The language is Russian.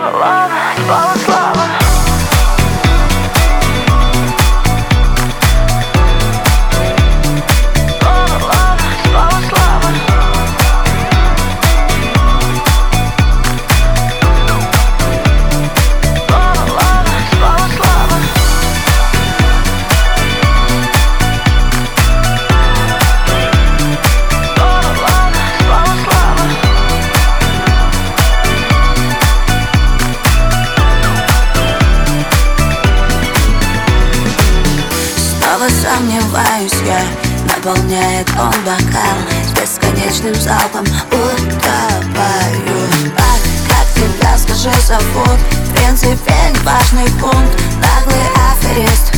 Лова-лова, слава-слава. Лова-лова, слава-слава. Лова-лова, слава-слава. Лова-лова, слава-слава. Сомневаюсь я, наполняет он бокал, с бесконечным залпом утопаю. А как тебя, скажи, зовут? В принципе, важный пункт, наглый аферист.